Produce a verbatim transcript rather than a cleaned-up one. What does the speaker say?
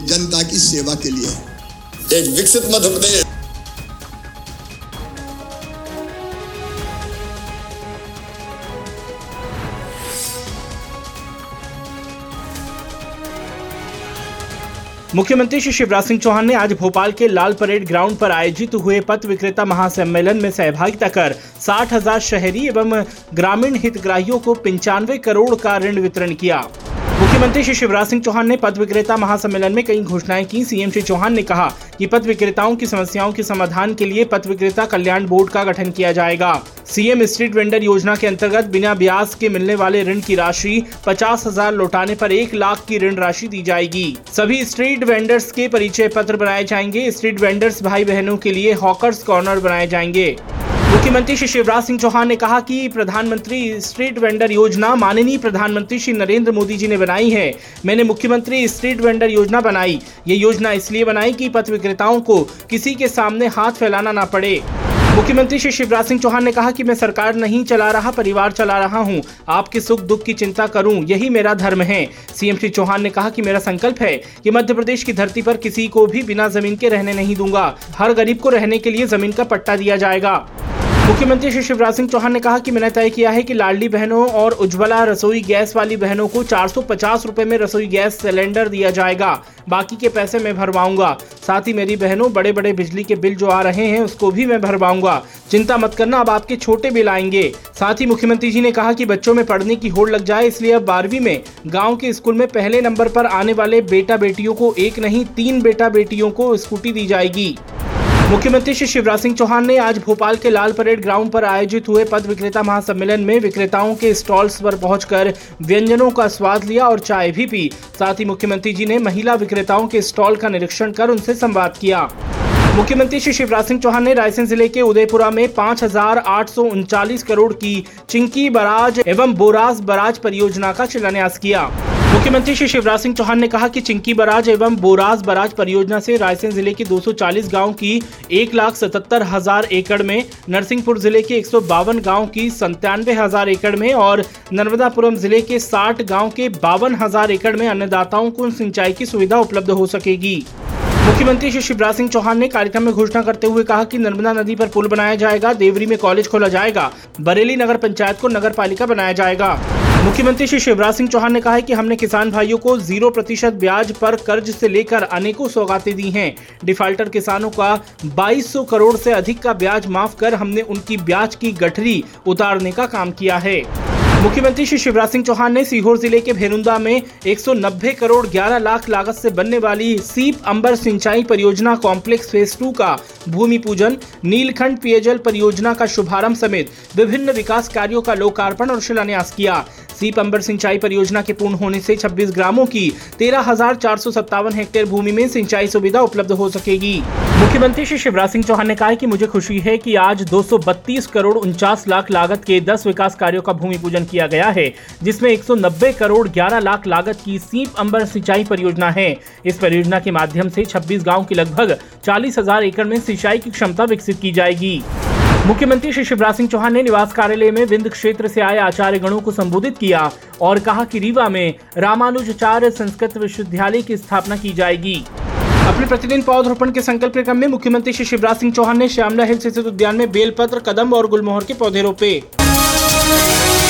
जनता की सेवा के लिए एक विकसित मध्य प्रदेश। मुख्यमंत्री श्री शिवराज सिंह चौहान ने आज भोपाल के लाल परेड ग्राउंड पर आयोजित हुए पथ विक्रेता महासम्मेलन में सहभागिता कर साठ हजार शहरी एवं ग्रामीण हितग्राहियों को पंचानवे करोड़ का ऋण वितरण किया। मुख्यमंत्री श्री शिवराज सिंह चौहान ने पथ विक्रेता महासम्मेलन में कई घोषणाएं की। सीएम श्री चौहान ने कहा कि पथ विक्रेताओं की समस्याओं के समाधान के लिए पथ विक्रेता कल्याण बोर्ड का गठन किया जाएगा। सीएम स्ट्रीट वेंडर योजना के अंतर्गत बिना ब्याज के मिलने वाले ऋण की राशि पचास हजार लौटाने पर एक लाख की ऋण राशि दी जाएगी। सभी स्ट्रीट वेंडर्स के परिचय पत्र बनाए जाएंगे। स्ट्रीट वेंडर्स भाई बहनों के लिए हॉकर्स कॉर्नर बनाए जाएंगे। मुख्यमंत्री श्री शिवराज सिंह चौहान ने कहा कि प्रधानमंत्री स्ट्रीट वेंडर योजना माननीय प्रधानमंत्री श्री नरेंद्र मोदी जी ने बनाई है। मैंने मुख्यमंत्री स्ट्रीट वेंडर योजना बनाई। ये योजना इसलिए बनाई कि पथ विक्रेताओं को किसी के सामने हाथ फैलाना ना पड़े। मुख्यमंत्री श्री शिवराज सिंह चौहान ने कहा कि मैं सरकार नहीं चला रहा, परिवार चला रहा हूं। आपके सुख दुख की चिंता करूं, यही मेरा धर्म है। सीएम श्री चौहान ने कहा कि मेरा संकल्प है कि मध्य प्रदेश की धरती पर किसी को भी बिना जमीन के रहने नहीं दूंगा। हर गरीब को रहने के लिए जमीन का पट्टा दिया जाएगा। मुख्यमंत्री श्री शिवराज सिंह चौहान ने कहा कि मैंने तय किया है कि लाडली बहनों और उज्ज्वला रसोई गैस वाली बहनों को चार सौ पचास रुपए में रसोई गैस सिलेंडर दिया जाएगा। बाकी के पैसे मैं भरवाऊंगा। साथ ही मेरी बहनों, बड़े बड़े बिजली के बिल जो आ रहे हैं उसको भी मैं भरवाऊंगा। चिंता मत करना, अब आपके छोटे बिल आएंगे। साथ ही मुख्यमंत्री जी ने कहा कि बच्चों में पढ़ने की होड़ लग जाए, इसलिए अब बारहवीं में गाँव के स्कूल में पहले नंबर पर आने वाले बेटा बेटियों को एक नहीं तीन बेटा बेटियों को स्कूटी दी जाएगी। मुख्यमंत्री श्री शिवराज सिंह चौहान ने आज भोपाल के लाल परेड ग्राउंड पर आयोजित हुए पथ विक्रेता महासम्मेलन में विक्रेताओं के स्टॉल्स पर पहुंचकर व्यंजनों का स्वाद लिया और चाय भी पी। साथ ही मुख्यमंत्री जी ने महिला विक्रेताओं के स्टॉल का निरीक्षण कर उनसे संवाद किया। मुख्यमंत्री श्री शिवराज सिंह चौहान ने रायसेन जिले के उदयपुरा में पाँच हजार आठ सौ उनचालीस करोड़ की चिंकी बराज एवं बोरास बराज परियोजना का शिलान्यास किया। मुख्यमंत्री श्री शिवराज सिंह चौहान ने कहा कि चिंकी बराज एवं बोरास बराज परियोजना से रायसेन जिले के दो सौ चालीस गांव की एक लाख सतहत्तर हजार एकड़ में, नरसिंहपुर जिले के एक सौ बावन गाँव की संतानवे हजार एकड़ में और नर्मदापुरम जिले के साठ गांव के बावन हजार एकड़ में अन्नदाताओं को सिंचाई की सुविधा उपलब्ध हो सकेगी। मुख्यमंत्री श्री शिवराज सिंह चौहान ने कार्यक्रम में घोषणा करते हुए कहा कि नर्मदा नदी पर पुल बनाया जाएगा, देवरी में कॉलेज खोला जाएगा, बरेली नगर पंचायत को नगर पालिका बनाया जाएगा। मुख्यमंत्री श्री शिवराज सिंह चौहान ने कहा है कि हमने किसान भाइयों को जीरो प्रतिशत ब्याज पर कर्ज से लेकर अनेकों सौगातें दी हैं। डिफाल्टर किसानों का बाईस सौ करोड़ से अधिक का ब्याज माफ कर हमने उनकी ब्याज की गठरी उतारने का काम किया है। मुख्यमंत्री श्री शिवराज सिंह चौहान ने सीहोर जिले के भेरुंदा में एक सौ नब्बे करोड़ ग्यारह लाख लागत से बनने वाली सीप अंबर सिंचाई परियोजना कॉम्प्लेक्स फेज टू का भूमि पूजन, नीलकंठ पेयजल परियोजना का शुभारंभ समेत विभिन्न विकास कार्यों का लोकार्पण और शिलान्यास किया। सीप अंबर सिंचाई परियोजना के पूर्ण होने से छब्बीस ग्रामों की तेरह हजार चार सौ सत्तावन हेक्टेयर भूमि में सिंचाई सुविधा उपलब्ध हो सकेगी। मुख्यमंत्री श्री शिवराज सिंह चौहान ने कहा कि मुझे खुशी है कि आज दो सौ बत्तीस करोड़ उनचास लाख लागत के दस विकास कार्यों का भूमि पूजन किया गया है, जिसमें एक सौ नब्बे करोड़ ग्यारह लाख लागत की सीप अंबर सिंचाई परियोजना है। इस परियोजना के माध्यम से छब्बीस गांव की लगभग चालीस हजार एकड़ में सिंचाई की क्षमता विकसित की जाएगी। मुख्यमंत्री श्री शिवराज सिंह चौहान ने निवास कार्यालय में विंध्य क्षेत्र से आए आचार्य गणों को संबोधित किया और कहा कि रीवा में रामानुजाचार्य संस्कृत विश्वविद्यालय की स्थापना की जाएगी। अपने प्रतिदिन पौधरोपण के संकल्प के क्रम में मुख्यमंत्री श्री शिवराज सिंह चौहान ने श्यामला हिल्स स्थित उद्यान में बेलपत्र, कदम और गुलमोहर के पौधे रोपे।